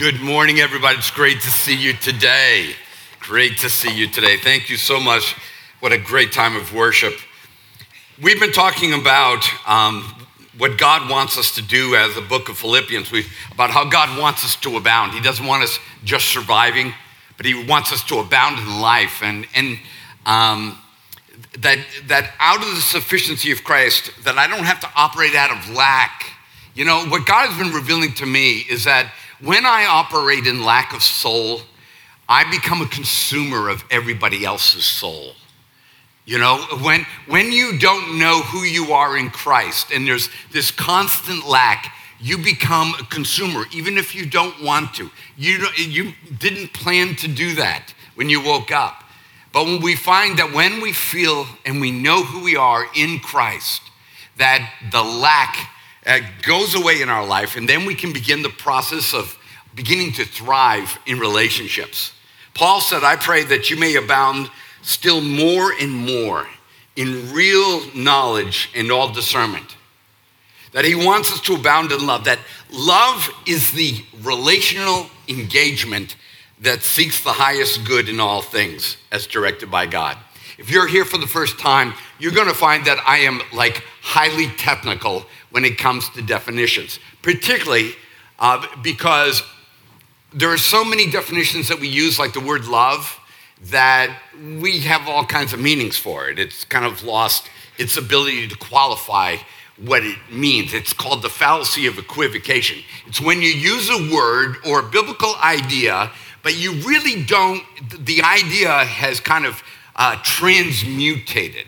Good morning, everybody. It's great to see you today. Great to see you today. Thank you so much. What a great time of worship. We've been talking about what God wants us to do as the book of Philippians, about how God wants us to abound. He doesn't want us just surviving, but he wants us to abound in life. And that out of the sufficiency of Christ, that I don't have to operate out of lack. You know, what God has been revealing to me is that when I operate in lack of soul, I become a consumer of everybody else's soul. You know, when you don't know who you are in Christ and there's this constant lack, you become a consumer, even if you don't want to. You didn't plan to do that when you woke up. But when we find that when we feel and we know who we are in Christ, that the lack goes away in our life, and then we can begin the process of beginning to thrive in relationships. Paul said, I pray that you may abound still more and more in real knowledge and all discernment. That he wants us to abound in love, that love is the relational engagement that seeks the highest good in all things as directed by God. If you're here for the first time, you're gonna find that I am like highly technical when it comes to definitions, particularly because there are so many definitions that we use, like the word love, that we have all kinds of meanings for it. It's kind of lost its ability to qualify what it means. It's called the fallacy of equivocation. It's when you use a word or a biblical idea, but you really don't, the idea has kind of transmutated.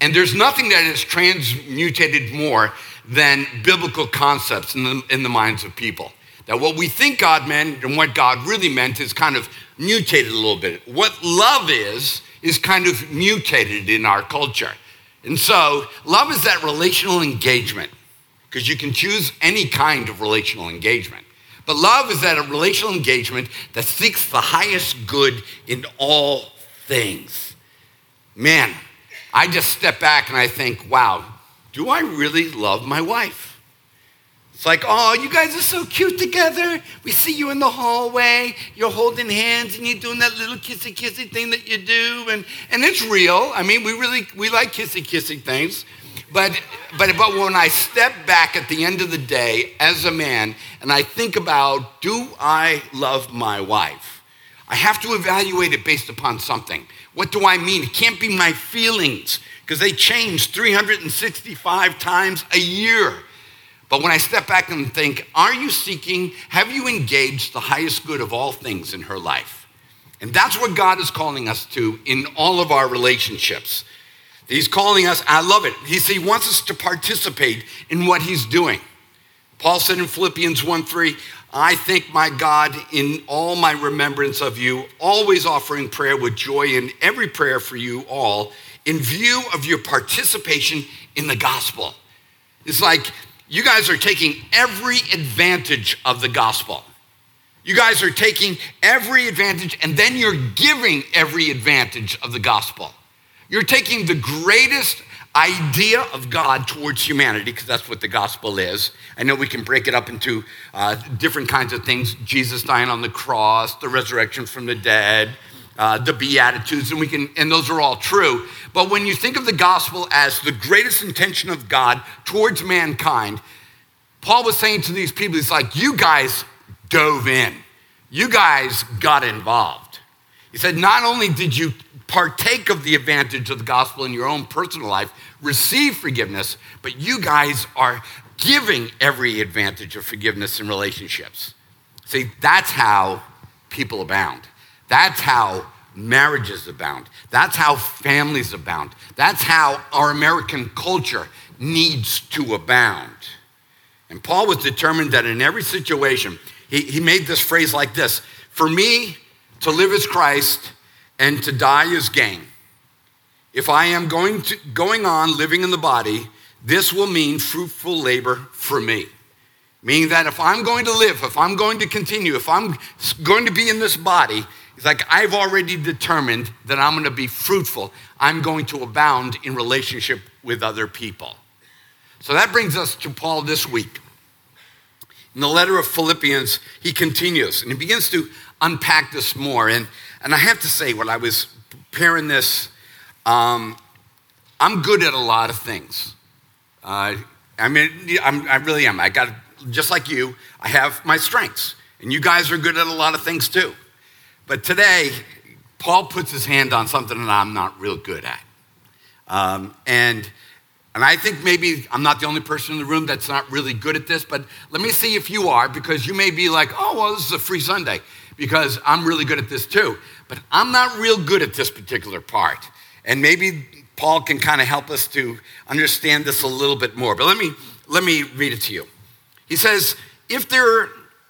And there's nothing that is transmutated more than biblical concepts in the minds of people. That what we think God meant and what God really meant is kind of mutated a little bit. What love is kind of mutated in our culture. And so love is that relational engagement, because you can choose any kind of relational engagement. But love is that a relational engagement that seeks the highest good in all things. Man, I just step back and I think, wow, do I really love my wife? It's like, oh, you guys are so cute together. We see you in the hallway. You're holding hands and you're doing that little kissy-kissy thing that you do. And it's real. I mean, we like kissy-kissy things. But when I step back at the end of the day as a man and I think about, do I love my wife? I have to evaluate it based upon something. What do I mean? It can't be my feelings, because they change 365 times a year. But when I step back and think, are you seeking, have you engaged the highest good of all things in her life? And that's what God is calling us to in all of our relationships. He's calling us, I love it. He wants us to participate in what he's doing. Paul said in Philippians 1:3, I thank my God in all my remembrance of you, always offering prayer with joy in every prayer for you all, in view of your participation in the gospel. It's like you guys are taking every advantage of the gospel. You guys are taking every advantage, and then you're giving every advantage of the gospel. You're taking the greatest idea of God towards humanity, because that's what the gospel is. I know we can break it up into different kinds of things, Jesus dying on the cross, the resurrection from the dead, the Beatitudes, and those are all true. But when you think of the gospel as the greatest intention of God towards mankind, Paul was saying to these people, he's like, you guys dove in. You guys got involved. He said, not only did you partake of the advantage of the gospel in your own personal life, receive forgiveness, but you guys are giving every advantage of forgiveness in relationships. See, that's how people abound. That's how marriages abound. That's how families abound. That's how our American culture needs to abound. And Paul was determined that in every situation, he made this phrase like this: for me, to live is Christ, and to die is gain. If I am going on living in the body, this will mean fruitful labor for me. Meaning that if I'm going to live, if I'm going to continue, if I'm going to be in this body, it's like I've already determined that I'm gonna be fruitful. I'm going to abound in relationship with other people. So that brings us to Paul this week. In the letter of Philippians, he continues, and he begins to unpack this more. And I have to say, when I was preparing this, I'm good at a lot of things. I really am. I got, just like you, I have my strengths. And you guys are good at a lot of things too. But today, Paul puts his hand on something that I'm not real good at. And I think maybe I'm not the only person in the room that's not really good at this, but let me see if you are, because you may be like, oh, well, this is a free Sunday because I'm really good at this too, but I'm not real good at this particular part. And maybe Paul can kind of help us to understand this a little bit more, but let me read it to you. He says, if there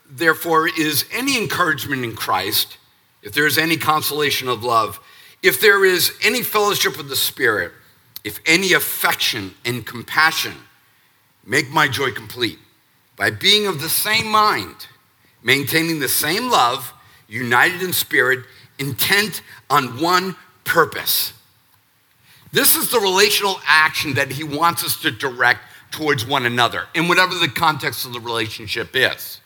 therefore is any encouragement in Christ, if there is any consolation of love, if there is any fellowship with the Spirit, if any affection and compassion, make my joy complete by being of the same mind, maintaining the same love, united in spirit, intent on one purpose. This is the relational action that he wants us to direct towards one another in whatever the context of the relationship is.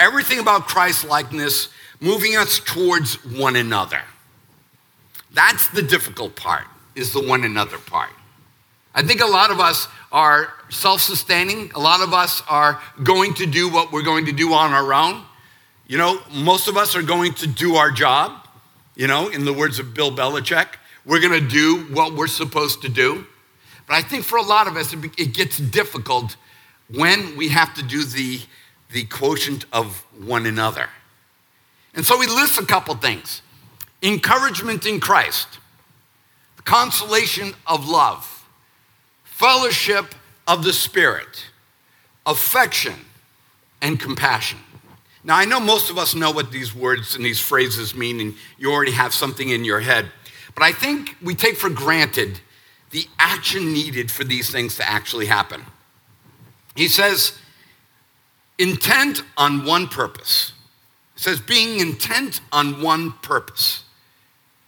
Everything about Christ-likeness moving us towards one another. That's the difficult part. Is the one another part. I think a lot of us are self-sustaining. A lot of us are going to do what we're going to do on our own. You know, most of us are going to do our job. You know, in the words of Bill Belichick, we're gonna do what we're supposed to do. But I think for a lot of us, it gets difficult when we have to do the quotient of one another. And so he lists a couple things. Encouragement in Christ. Consolation of love, fellowship of the Spirit, affection, and compassion. Now, I know most of us know what these words and these phrases mean, and you already have something in your head, but I think we take for granted the action needed for these things to actually happen. He says, intent on one purpose. He says, being intent on one purpose.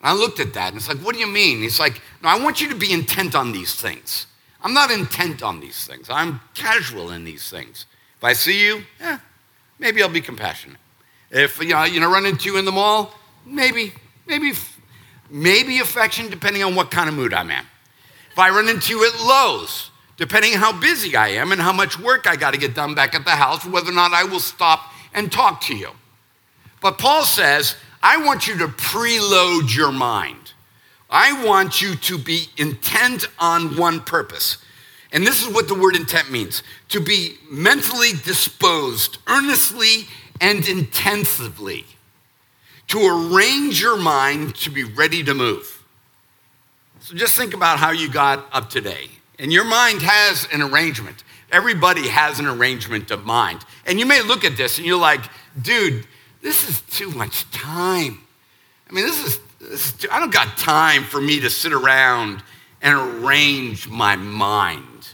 I looked at that and it's like, what do you mean? He's like, no, I want you to be intent on these things. I'm not intent on these things. I'm casual in these things. If I see you, maybe I'll be compassionate. If run into you in the mall, maybe affection, depending on what kind of mood I'm in. If I run into you at Lowe's, depending on how busy I am and how much work I got to get done back at the house, whether or not I will stop and talk to you. But Paul says, I want you to preload your mind. I want you to be intent on one purpose. And this is what the word intent means. To be mentally disposed, earnestly and intensively. To arrange your mind to be ready to move. So just think about how you got up today. And your mind has an arrangement. Everybody has an arrangement of mind. And you may look at this and you're like, dude, this is too much time. I mean, this is I don't got time for me to sit around and arrange my mind,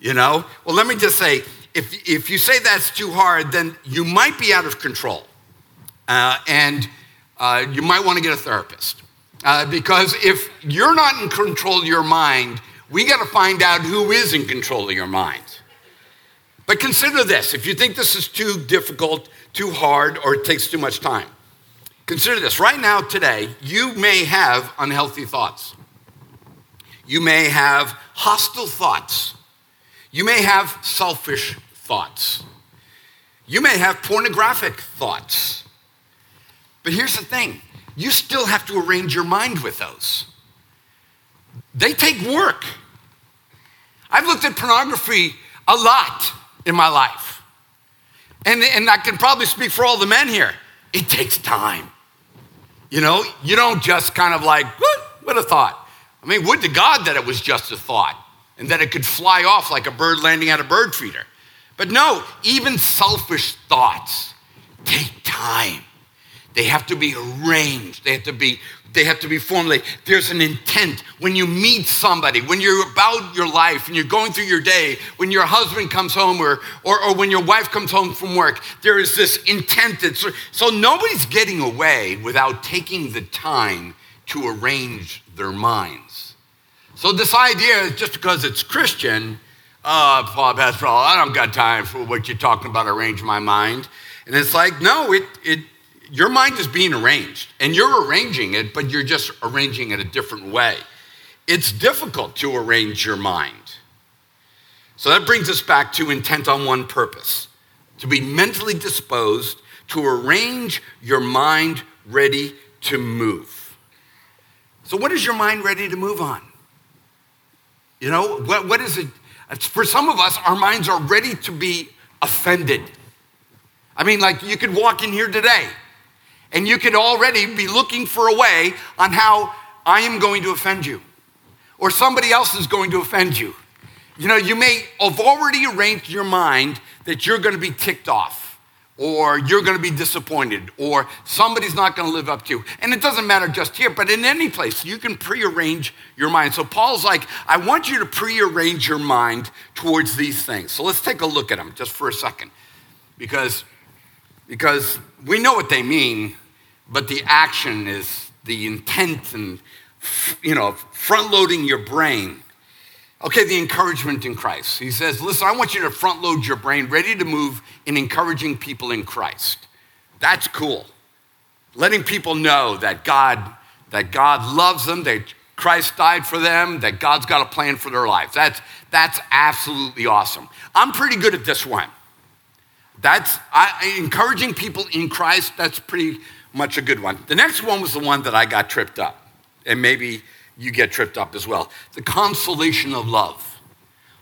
you know? Well, let me just say, if you say that's too hard, then you might be out of control. And you might want to get a therapist. Because if you're not in control of your mind, we got to find out who is in control of your mind. But consider this, if you think this is too difficult, too hard, or it takes too much time, consider this. Right now, today, you may have unhealthy thoughts. You may have hostile thoughts. You may have selfish thoughts. You may have pornographic thoughts. But here's the thing, you still have to arrange your mind with those. They take work. I've looked at pornography a lot in my life. And I can probably speak for all the men here. It takes time. You know, you don't just kind of like, what a thought. I mean, would to God that it was just a thought and that it could fly off like a bird landing at a bird feeder. But no, even selfish thoughts take time. They have to be arranged. They have to be formulated. There's an intent when you meet somebody, when you're about your life and you're going through your day, when your husband comes home or when your wife comes home from work, there is this intent. So nobody's getting away without taking the time to arrange their minds. So this idea, just because it's Christian, Pastor Paul, I don't got time for what you're talking about, arrange my mind. And it's like, no, your mind is being arranged and you're arranging it, but you're just arranging it a different way. It's difficult to arrange your mind. So that brings us back to intent on one purpose, to be mentally disposed, to arrange your mind ready to move. So what is your mind ready to move on? You know, what is it? For some of us, our minds are ready to be offended. I mean, like you could walk in here today and you could already be looking for a way on how I am going to offend you or somebody else is going to offend you. You know, you may have already arranged your mind that you're going to be ticked off or you're going to be disappointed or somebody's not going to live up to you. And it doesn't matter just here, but in any place, you can prearrange your mind. So Paul's like, I want you to prearrange your mind towards these things. So let's take a look at them just for a second because we know what they mean, but the action is the intent and, you know, front-loading your brain. Okay, the encouragement in Christ. He says, listen, I want you to front load your brain, ready to move in encouraging people in Christ. That's cool. Letting people know that God loves them, that Christ died for them, that God's got a plan for their lives. That's absolutely awesome. I'm pretty good at this one. Encouraging people in Christ, that's pretty much a good one. The next one was the one that I got tripped up, and maybe you get tripped up as well. The consolation of love.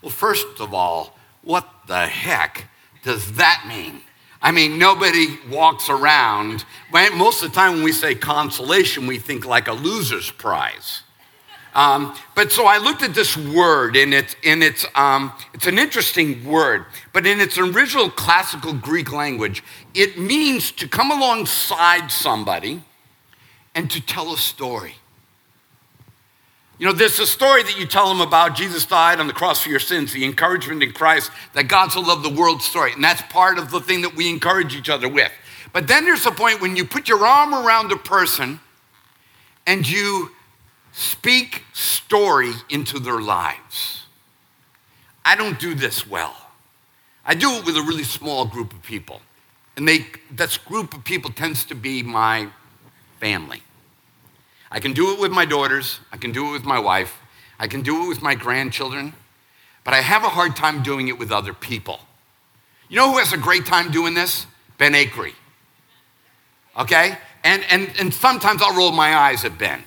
Well, first of all, what the heck does that mean? I mean, nobody walks around. Most of the time when we say consolation, we think like a loser's prize. But so I looked at this word, and it's an interesting word, but in its original classical Greek language, it means to come alongside somebody and to tell a story. You know, there's a story that you tell them about Jesus died on the cross for your sins, the encouragement in Christ, that God so loved the world story. And that's part of the thing that we encourage each other with. But then there's a point when you put your arm around a person and you speak story into their lives. I don't do this well. I do it with a really small group of people. And that group of people tends to be my family. I can do it with my daughters, I can do it with my wife, I can do it with my grandchildren, but I have a hard time doing it with other people. You know who has a great time doing this? Ben Acree, okay? And sometimes I'll roll my eyes at Ben,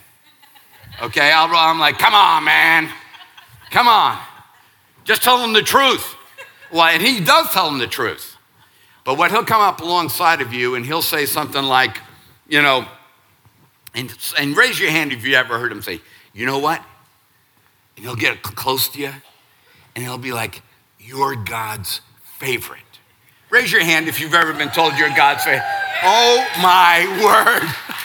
okay? I'm like, come on, man, come on. Just tell him the truth. Well, and he does tell him the truth, but what he'll come up alongside of you and he'll say something like, you know, and raise your hand if you ever heard him say, you know what? And he'll get close to you, and he'll be like, you're God's favorite. Raise your hand if you've ever been told you're God's favorite. Oh, my word.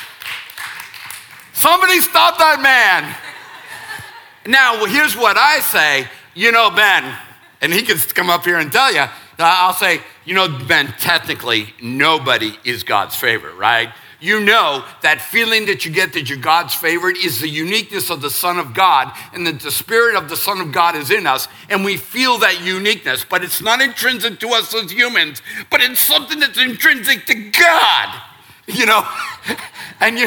Somebody stop that man. Now, well, here's what I say. You know, Ben, and he can come up here and tell you. I'll say, you know, Ben, technically, nobody is God's favorite, right? You know that feeling that you get that you're God's favorite is the uniqueness of the Son of God, and that the Spirit of the Son of God is in us, and we feel that uniqueness, but it's not intrinsic to us as humans, but it's something that's intrinsic to God, you know? And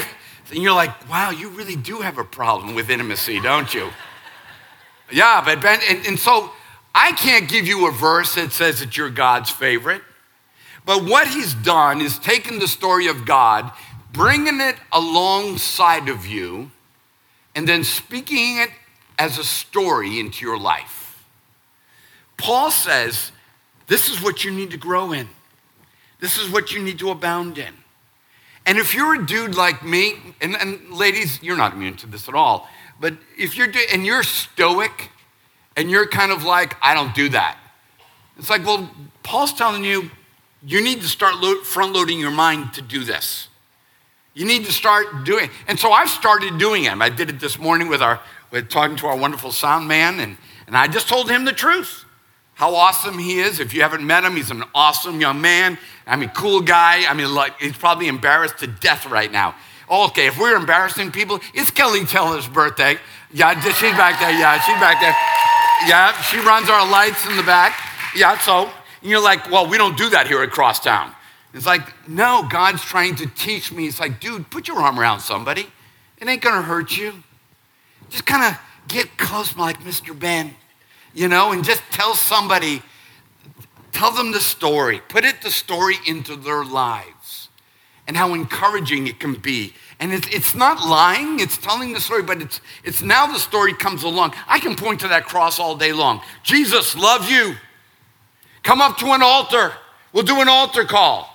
you're like, wow, you really do have a problem with intimacy, don't you? Yeah, but Ben, and so I can't give you a verse that says that you're God's favorite. But what he's done is taken the story of God, bringing it alongside of you, and then speaking it as a story into your life. Paul says, this is what you need to grow in. This is what you need to abound in. And if you're a dude like me, and ladies, you're not immune to this at all, but if you're stoic, and you're kind of like, I don't do that. It's like, well, Paul's telling you, you need to start front-loading your mind to do this. You need to start doing it. And so I've started doing it. I did it this morning with talking to our wonderful sound man, and I just told him the truth, how awesome he is. If you haven't met him, he's an awesome young man. I mean, cool guy. I mean, like, he's probably embarrassed to death right now. Oh, okay, if we're embarrassing people, it's Kelly Teller's birthday. Yeah, she's back there. Yeah, she runs our lights in the back. Yeah, so you're like, well, we don't do that here at Crosstown. It's like, no, God's trying to teach me. It's like, dude, put your arm around somebody. It ain't gonna hurt you. Just kind of get close, like Mr. Ben, you know, and just tell somebody, tell them the story. Put it the story into their lives and how encouraging it can be. And it's not lying, it's telling the story, but it's now the story comes along. I can point to that cross all day long. Jesus loves you. Come up to an altar. We'll do an altar call.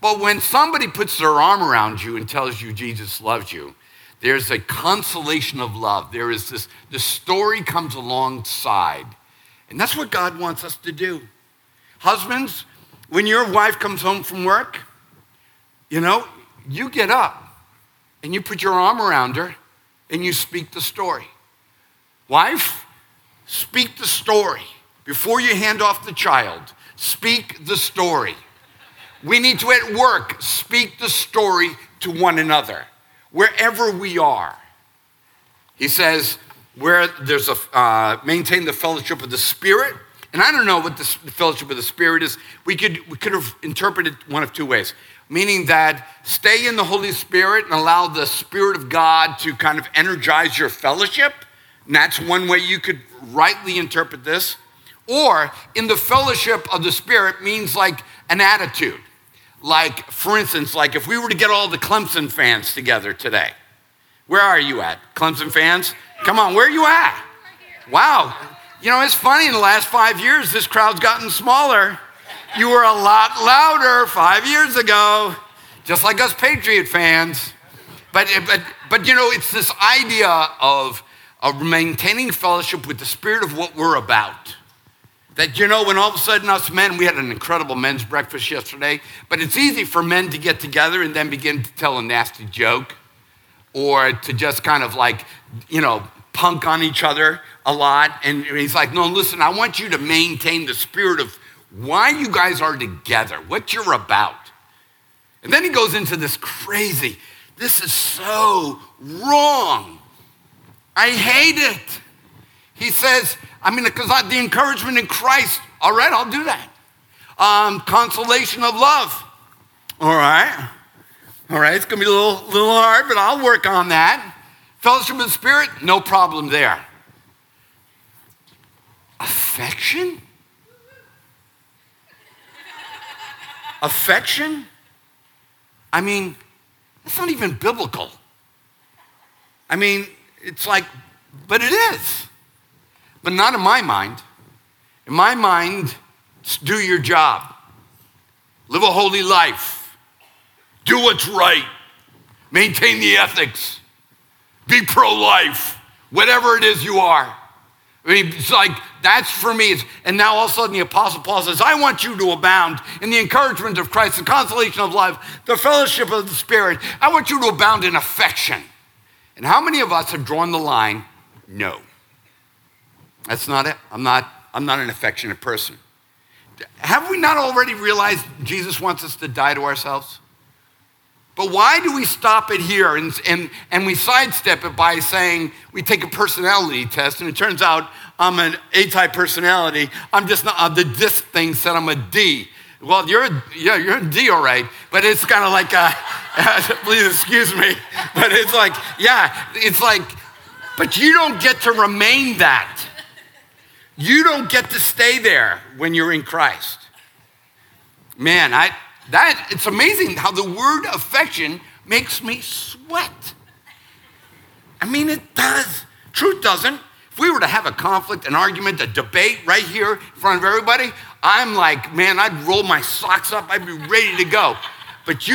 But when somebody puts their arm around you and tells you Jesus loves you, there's a consolation of love. There is this, the story comes alongside. And that's what God wants us to do. Husbands, when your wife comes home from work, you know, you get up and you put your arm around her and you speak the story. Wife, speak the story. Before you hand off the child, speak the story. We need to, at work, speak the story to one another, wherever we are. He says, where there's maintain the fellowship of the Spirit. And I don't know what the fellowship of the Spirit is. We could have interpreted one of two ways, meaning that stay in the Holy Spirit and allow the Spirit of God to kind of energize your fellowship. And that's one way you could rightly interpret this. Or in the fellowship of the Spirit means like an attitude. Like, for instance, like if we were to get all the Clemson fans together today, where are you at, Clemson fans? Come on, where are you at? Wow. You know, it's funny, in the last 5 years, this crowd's gotten smaller. You were a lot louder 5 years ago, just like us Patriot fans. But you know, it's this idea of maintaining fellowship with the spirit of what we're about. That, you know, when all of a sudden us men, we had an incredible men's breakfast yesterday, but it's easy for men to get together and then begin to tell a nasty joke or to just kind of like, you know, punk on each other a lot. And he's like, no, listen, I want you to maintain the spirit of why you guys are together, what you're about. And then he goes into this crazy, this is so wrong. I hate it. He says, I mean, because the encouragement in Christ, all right, I'll do that. Consolation of love. All right, it's gonna be a little hard, but I'll work on that. Fellowship with the Spirit, no problem there. Affection? Affection? I mean, it's not even biblical. I mean, it's like, but it is. But not in my mind. In my mind, do your job. Live a holy life. Do what's right. Maintain the ethics. Be pro-life. Whatever it is you are. I mean, it's like, that's for me. And now all of a sudden the Apostle Paul says, I want you to abound in the encouragement of Christ, the consolation of life, the fellowship of the Spirit. I want you to abound in affection. And how many of us have drawn the line? No. That's not it. I'm not an affectionate person. Have we not already realized Jesus wants us to die to ourselves? But why do we stop it here and we sidestep it by saying we take a personality test and it turns out I'm an A-type personality. I'm just not, the disc thing said I'm a D. Well, you're a D, all right. But it's kind of like, please excuse me. But it's like, yeah, it's like, but you don't get to remain that. You don't get to stay there when you're in Christ. Man, it's amazing how the word affection makes me sweat. I mean, it does. Truth doesn't. If we were to have a conflict, an argument, a debate right here in front of everybody, I'm like, man, I'd roll my socks up. I'd be ready to go. But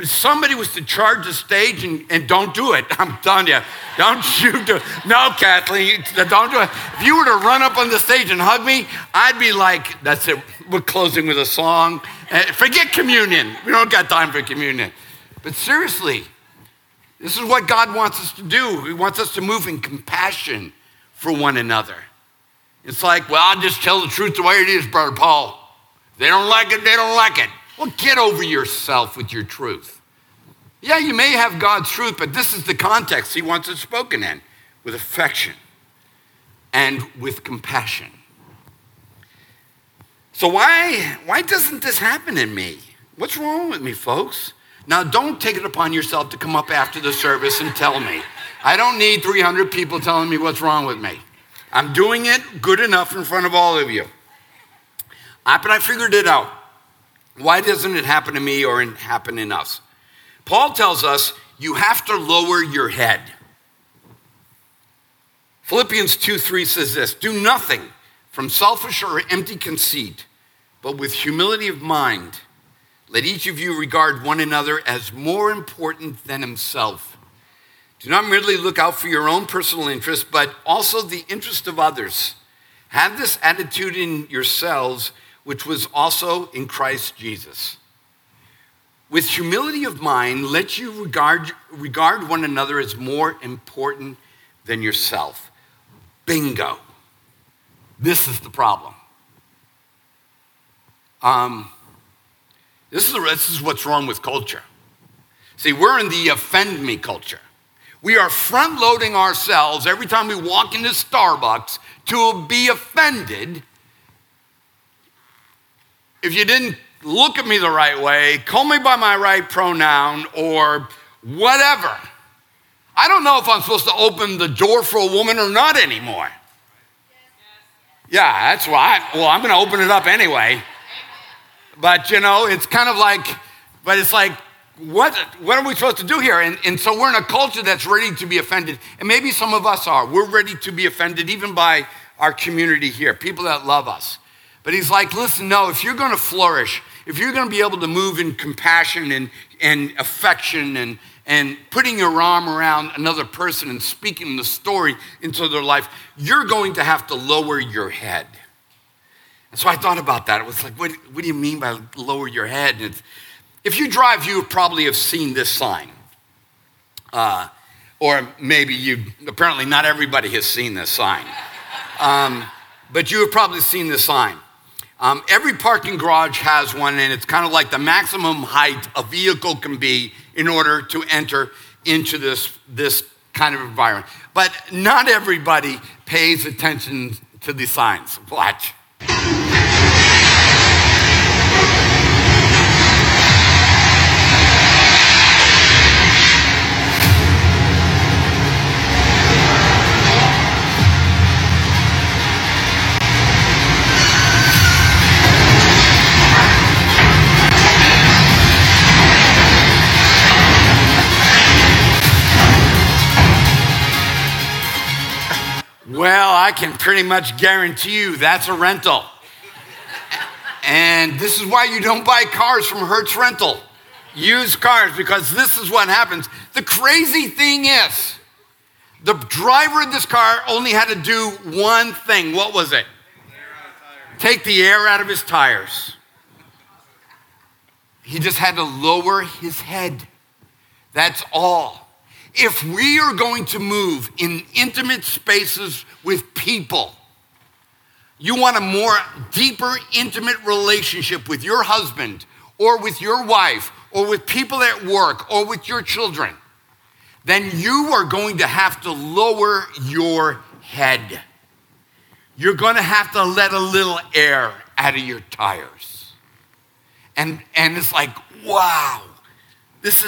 if somebody was to charge the stage and don't do it, I'm telling you, don't you do it. No, Kathleen, don't do it. If you were to run up on the stage and hug me, I'd be like, that's it, we're closing with a song. Forget communion. We don't got time for communion. But seriously, this is what God wants us to do. He wants us to move in compassion for one another. It's like, well, I'll just tell the truth the way it is, Brother Paul. They don't like it, they don't like it. Well, get over yourself with your truth. Yeah, you may have God's truth, but this is the context he wants it spoken in, with affection. and with compassion. So why doesn't this happen in me? What's wrong with me, folks? Now, don't take it upon yourself to come up after the service and tell me. I don't need 300 people telling me what's wrong with me. I'm doing it good enough in front of all of you. But I figured it out. Why doesn't it happen to me or happen in us? Paul tells us you have to lower your head. Philippians 2:3 says this, do nothing from selfish or empty conceit, but with humility of mind, let each of you regard one another as more important than himself. Do not merely look out for your own personal interest, but also the interest of others. Have this attitude in yourselves, which was also in Christ Jesus. With humility of mind, let you regard one another as more important than yourself. Bingo. This is the problem. This is what's wrong with culture. See, we're in the offend me culture. We are front-loading ourselves every time we walk into Starbucks to be offended. If you didn't look at me the right way, call me by my right pronoun, or whatever. I don't know if I'm supposed to open the door for a woman or not anymore. Yeah, that's why. I'm going to open it up anyway. But, it's kind of like, what are we supposed to do here? And so we're in a culture that's ready to be offended. And maybe some of us are. We're ready to be offended even by our community here, people that love us. But he's like, listen, no, if you're going to flourish, if you're going to be able to move in compassion and affection and putting your arm around another person and speaking the story into their life, you're going to have to lower your head. And so I thought about that. It was like, what do you mean by lower your head? And if you drive, you probably have seen this sign. Or maybe apparently not everybody has seen this sign. But you have probably seen this sign. Every parking garage has one, and it's kind of like the maximum height a vehicle can be in order to enter into this kind of environment. But not everybody pays attention to these signs. Watch. Well, I can pretty much guarantee you that's a rental. And this is why you don't buy cars from Hertz Rental. Used cars, because this is what happens. The crazy thing is, the driver of this car only had to do one thing. What was it? Take the air out of his tires. He just had to lower his head. That's all. If we are going to move in intimate spaces with people, you want a more deeper, intimate relationship with your husband or with your wife or with people at work or with your children, then you are going to have to lower your head. You're going to have to let a little air out of your tires. And it's like, wow, this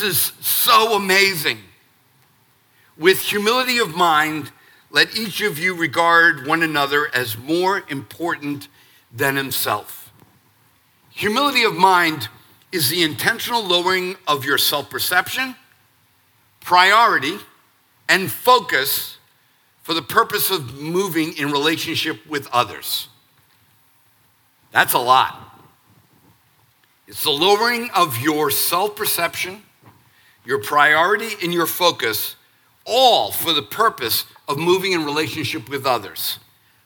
is so amazing. With humility of mind, let each of you regard one another as more important than himself. Humility of mind is the intentional lowering of your self-perception, priority, and focus for the purpose of moving in relationship with others. That's a lot. It's the lowering of your self-perception, your priority, and your focus, all for the purpose of moving in relationship with others.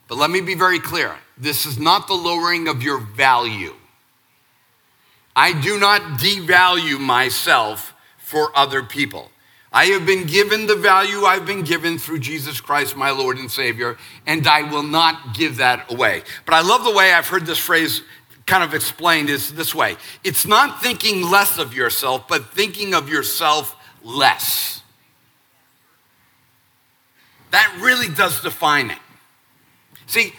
But let me be very clear. This is not the lowering of your value. I do not devalue myself for other people. I have been given the value I've been given through Jesus Christ, my Lord and Savior, and I will not give that away. But I love the way I've heard this phrase kind of explained is this way. It's not thinking less of yourself, but thinking of yourself less. That really does define it. See,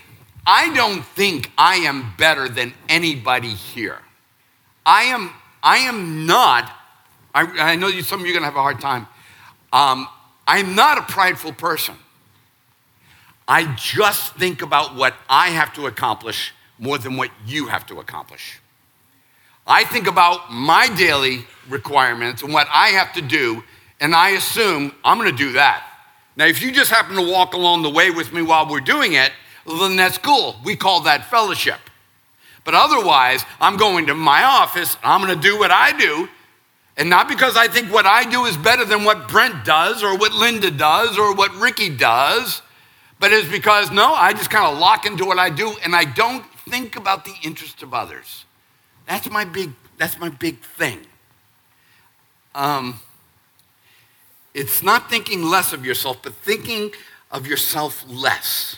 I don't think I am better than anybody here. I know you, some of you are going to have a hard time. I'm not a prideful person. I just think about what I have to accomplish more than what you have to accomplish. I think about my daily requirements and what I have to do, and I assume I'm going to do that. Now, if you just happen to walk along the way with me while we're doing it, then that's cool. We call that fellowship. But otherwise, I'm going to my office, and I'm going to do what I do, and not because I think what I do is better than what Brent does or what Linda does or what Ricky does, but it's because, no, I just kind of lock into what I do, and I don't think about the interests of others. That's my big thing. It's not thinking less of yourself, but thinking of yourself less.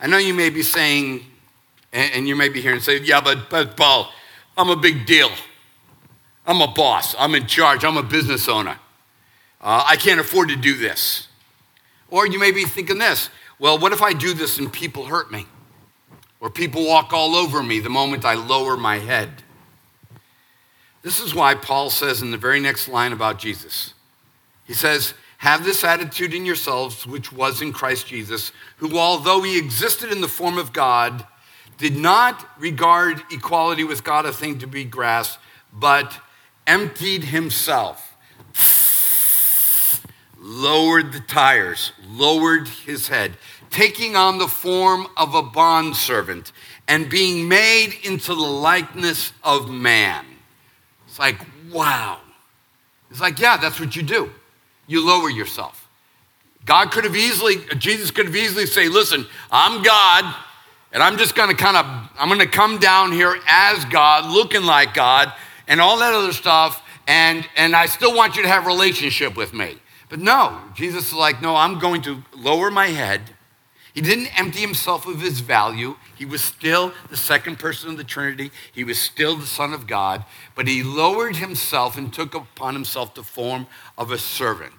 I know you may be saying, and you may be hearing say, yeah, but Paul, I'm a big deal. I'm a boss. I'm in charge. I'm a business owner. I can't afford to do this. Or you may be thinking this, well, what if I do this and people hurt me? Or people walk all over me the moment I lower my head. This is why Paul says in the very next line about Jesus, he says, have this attitude in yourselves, which was in Christ Jesus, who, although he existed in the form of God, did not regard equality with God a thing to be grasped, but emptied himself, lowered the tires, lowered his head, taking on the form of a bondservant and being made into the likeness of man. It's like, wow. It's like, yeah, that's what you do. You lower yourself. Jesus could have easily say, listen, I'm God, and I'm just gonna I'm gonna come down here as God, looking like God, and all that other stuff, and I still want you to have a relationship with me. But no, Jesus is like, no, I'm going to lower my head. He didn't empty himself of his value. He was still the second person of the Trinity. He was still the Son of God, but he lowered himself and took upon himself the form of a servant.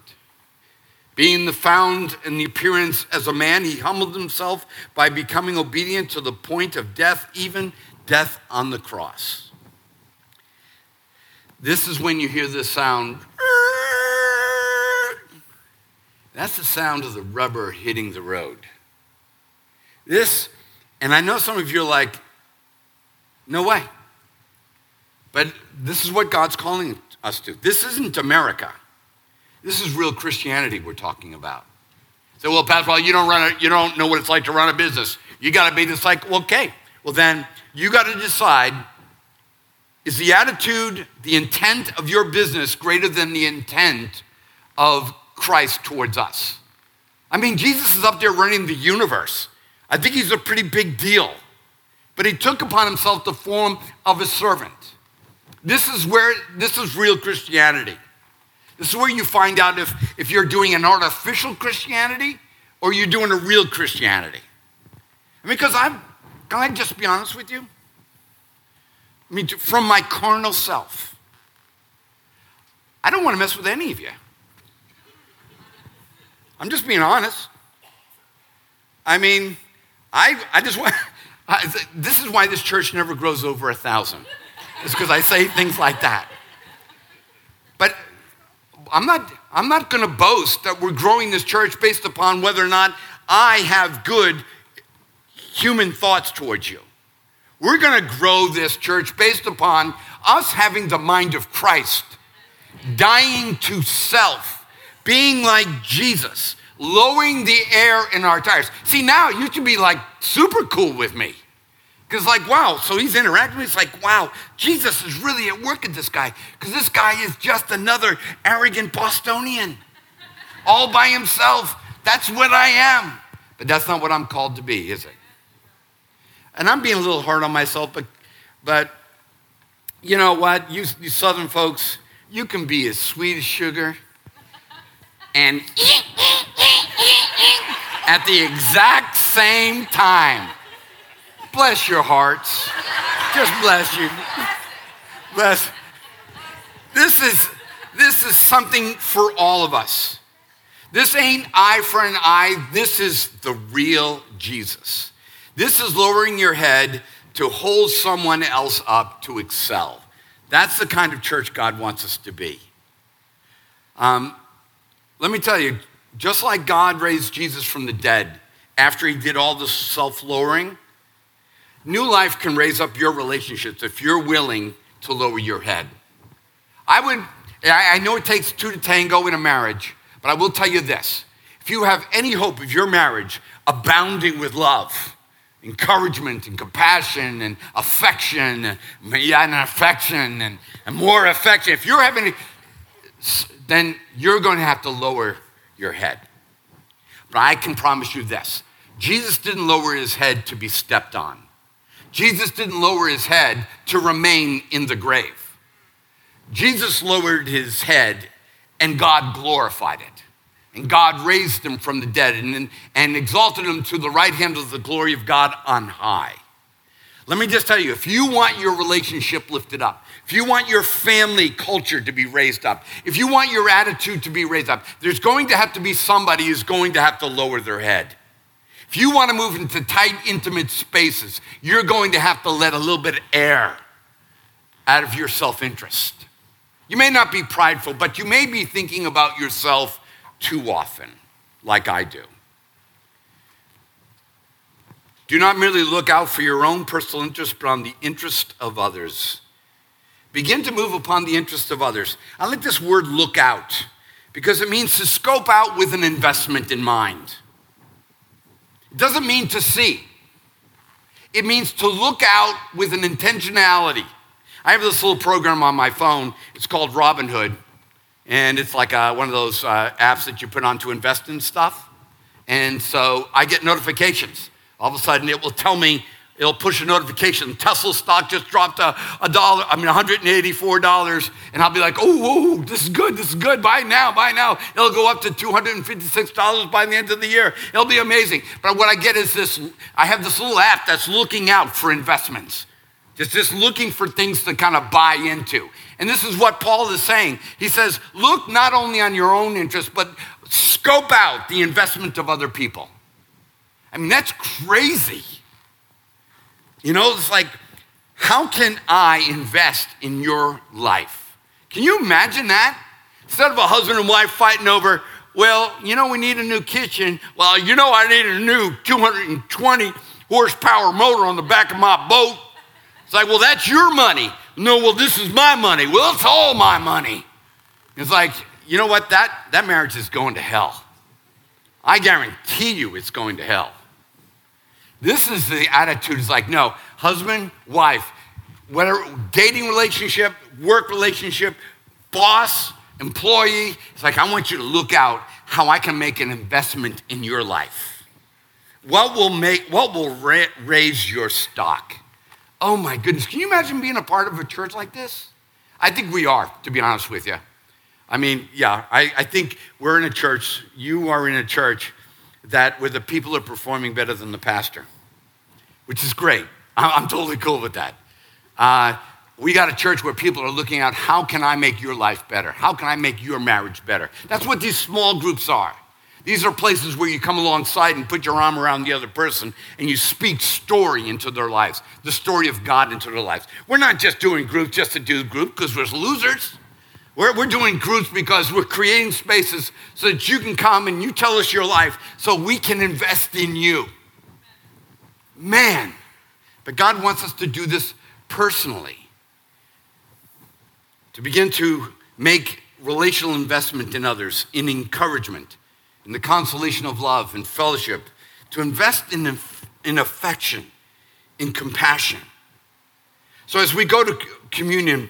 Being found in the appearance as a man, he humbled himself by becoming obedient to the point of death, even death on the cross. This is when you hear the sound. That's the sound of the rubber hitting the road. This, and I know some of you are like, no way. But this is what God's calling us to. This isn't America. This is real Christianity we're talking about. So, well, Pastor Paul, you don't know what it's like to run a business. You got to be just like, okay. Well, then you got to decide, is the attitude, the intent of your business greater than the intent of Christ towards us? I mean, Jesus is up there running the universe. I think he's a pretty big deal. But he took upon himself the form of a servant. This is real Christianity. This is where you find out if you're doing an artificial Christianity or you're doing a real Christianity. I mean, because can I just be honest with you? I mean, from my carnal self, I don't want to mess with any of you. I'm just being honest. I mean, this is why this church never grows over 1,000. It's because I say things like that. But I'm not going to boast that we're growing this church based upon whether or not I have good human thoughts towards you. We're going to grow this church based upon us having the mind of Christ, dying to self, being like Jesus, lowering the air in our tires. See, now you should be like super cool with me. Because like, wow, so he's interacting with me. It's like, wow, Jesus is really at work at this guy. Because this guy is just another arrogant Bostonian all by himself. That's what I am. But that's not what I'm called to be, is it? And I'm being a little hard on myself, but you know what? You Southern folks, you can be as sweet as sugar and at the exact same time. Bless your hearts. Just bless you. Bless. This is something for all of us. This ain't eye for an eye. This is the real Jesus. This is lowering your head to hold someone else up to excel. That's the kind of church God wants us to be. Let me tell you, just like God raised Jesus from the dead after he did all the self-lowering, New Life can raise up your relationships if you're willing to lower your head. I know it takes two to tango in a marriage, but I will tell you this. If you have any hope of your marriage abounding with love, encouragement and compassion and affection, and more affection, if you're having, then you're going to have to lower your head. But I can promise you this. Jesus didn't lower his head to be stepped on. Jesus didn't lower his head to remain in the grave. Jesus lowered his head and God glorified it. And God raised him from the dead and exalted him to the right hand of the glory of God on high. Let me just tell you, if you want your relationship lifted up, if you want your family culture to be raised up, if you want your attitude to be raised up, there's going to have to be somebody who's going to have to lower their head. If you want to move into tight, intimate spaces, you're going to have to let a little bit of air out of your self-interest. You may not be prideful, but you may be thinking about yourself too often, like I do. Do not merely look out for your own personal interest, but on the interest of others. Begin to move upon the interest of others. I like this word look out because it means to scope out with an investment in mind. It doesn't mean to see. It means to look out with an intentionality. I have this little program on my phone. It's called Robinhood, and it's like one of those apps that you put on to invest in stuff. And so I get notifications. All of a sudden, it will tell me, it'll push a notification. Tesla stock just dropped $184, and I'll be like, oh, this is good, buy now. It'll go up to $256 by the end of the year. It'll be amazing. But what I get is this, I have this little app that's looking out for investments. It's just looking for things to kind of buy into. And this is what Paul is saying. He says, look not only on your own interest, but scope out the investment of other people. I mean, that's crazy. You know, it's like, how can I invest in your life? Can you imagine that? Instead of a husband and wife fighting over, well, you know, we need a new kitchen. Well, you know, I need a new 220 horsepower motor on the back of my boat. It's like, well, that's your money. No, well, this is my money. Well, it's all my money. It's like, you know what? That marriage is going to hell. I guarantee you it's going to hell. This is the attitude. It's like, no, husband, wife, whether dating relationship, work relationship, boss, employee. It's like, I want you to look out how I can make an investment in your life. What will raise your stock? Oh my goodness, can you imagine being a part of a church like this? I think we are, to be honest with you. I mean, yeah, I think we're in a church, you are in a church that where the people are performing better than the pastor, which is great. I'm totally cool with that. We got a church where people are looking out, how can I make your life better? How can I make your marriage better? That's what these small groups are. These are places where you come alongside and put your arm around the other person and you speak story into their lives, the story of God into their lives. We're not just doing groups just to do group because we're losers. We're doing groups because we're creating spaces so that you can come and you tell us your life so we can invest in you. Man, but God wants us to do this personally, to begin to make relational investment in others, in encouragement, in the consolation of love and fellowship, to invest in affection, in compassion. So as we go to communion,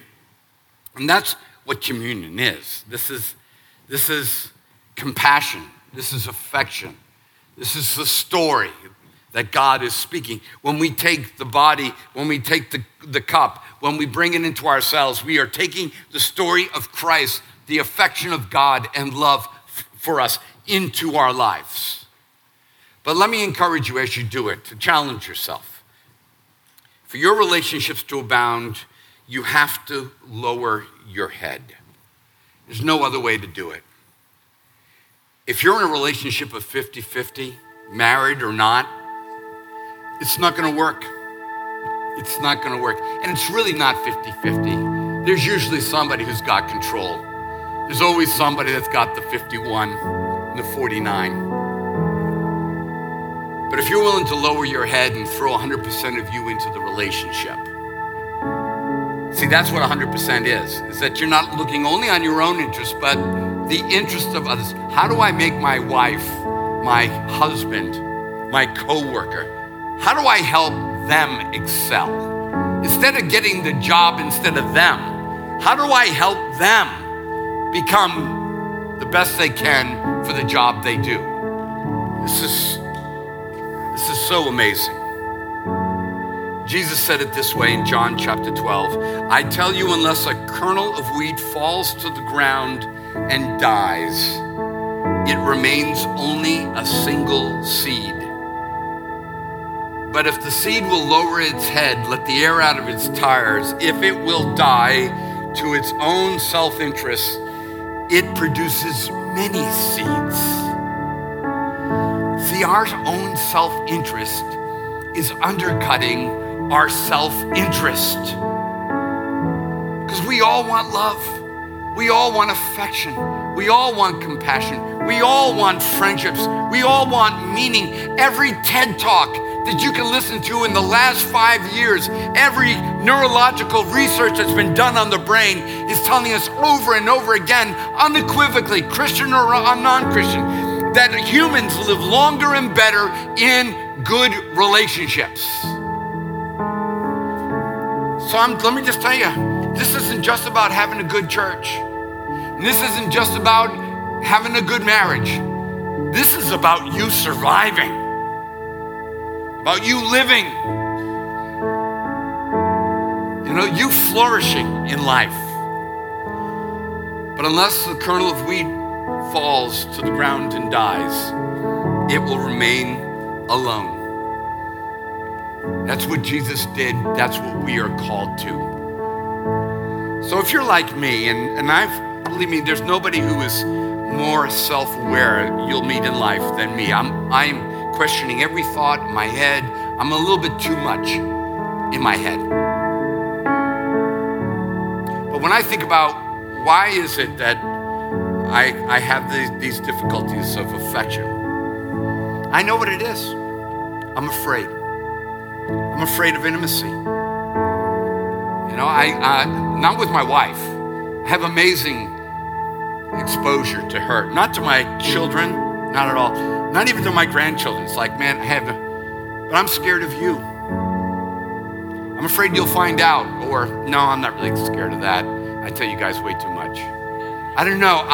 and that's what communion is. This is compassion. This is affection. This is the story that God is speaking. When we take the body, when we take the cup, when we bring it into ourselves, we are taking the story of Christ, the affection of God and love for us into our lives. But let me encourage you as you do it to challenge yourself. For your relationships to abound, you have to lower your head. There's no other way to do it. If you're in a relationship of 50-50, married or not, it's not going to work. It's not going to work. And it's really not 50-50. There's usually somebody who's got control. There's always somebody that's got the 51 and the 49. But if you're willing to lower your head and throw 100% of you into the relationship, see, that's what 100% is that you're not looking only on your own interests, but the interests of others. How do I make my wife, my husband, my coworker, how do I help them excel? Instead of getting the job instead of them, how do I help them become the best they can for the job they do? This is so amazing. Jesus said it this way in John chapter 12, I tell you, unless a kernel of wheat falls to the ground and dies, it remains only a single seed. But if the seed will lower its head, let the air out of its tires, if it will die to its own self-interest, it produces many seeds. See, our own self-interest is undercutting our self-interest. Because we all want love. We all want affection. We all want compassion. We all want friendships. We all want meaning. Every TED Talk that you can listen to in the last 5 years, every neurological research that's been done on the brain is telling us over and over again, unequivocally, Christian or non-Christian, that humans live longer and better in good relationships. So let me just tell you, this isn't just about having a good church. This isn't just about having a good marriage. This is about you surviving, about you living, you flourishing in life. But unless the kernel of wheat falls to the ground and dies, it will remain alone. That's what Jesus did. That's what we are called to. So if you're like me, and believe me, there's nobody who is more self-aware you'll meet in life than me. I'm questioning every thought in my head. I'm a little bit too much in my head. But when I think about why is it that I have these difficulties of affection, I know what it is. I'm afraid. I'm afraid of intimacy. I not with my wife. I have amazing exposure to her. Not to my children, not at all. Not even to my grandchildren. It's like, man, but I'm scared of you. I'm afraid you'll find out. Or, no, I'm not really scared of that. I tell you guys way too much. I don't know.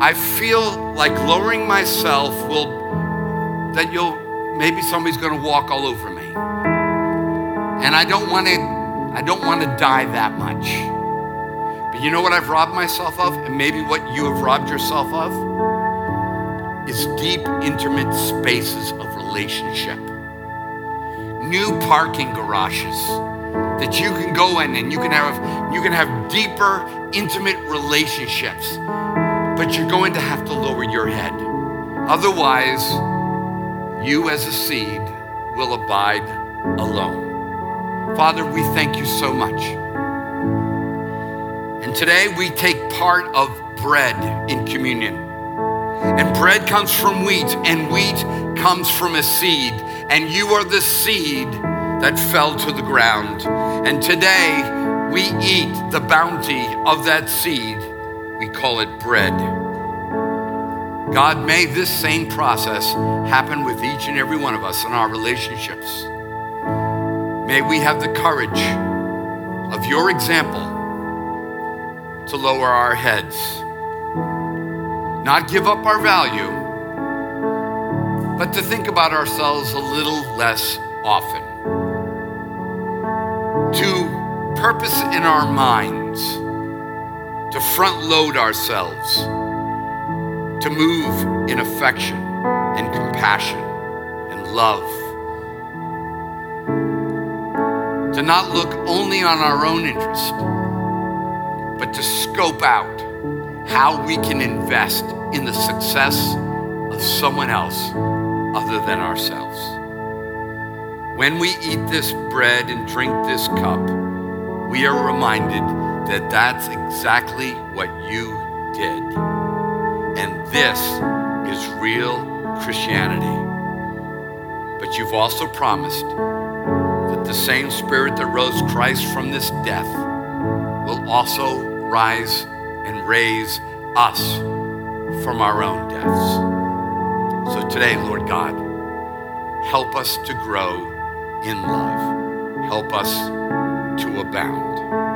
I feel like lowering myself will that maybe somebody's gonna walk all over me. And I don't wanna die that much. But you know what I've robbed myself of? And maybe what you have robbed yourself of is deep, intimate spaces of relationship. New parking garages that you can go in and you can have deeper, intimate relationships, but you're going to have to lower your head. Otherwise, you as a seed will abide alone. Father, we thank you so much. And today we take part of bread in communion. And bread comes from wheat, and wheat comes from a seed. And you are the seed that fell to the ground. And today we eat the bounty of that seed. We call it bread. God, may this same process happen with each and every one of us in our relationships. May we have the courage of your example to lower our heads, not give up our value, but to think about ourselves a little less often, to purpose in our minds, to front load ourselves, to move in affection and compassion and love. To not look only on our own interest, but to scope out how we can invest in the success of someone else other than ourselves. When we eat this bread and drink this cup, we are reminded that that's exactly what you did. And this is real Christianity. But you've also promised that the same Spirit that rose Christ from this death will also rise and raise us from our own deaths. So today, Lord God, help us to grow in love. Help us to abound.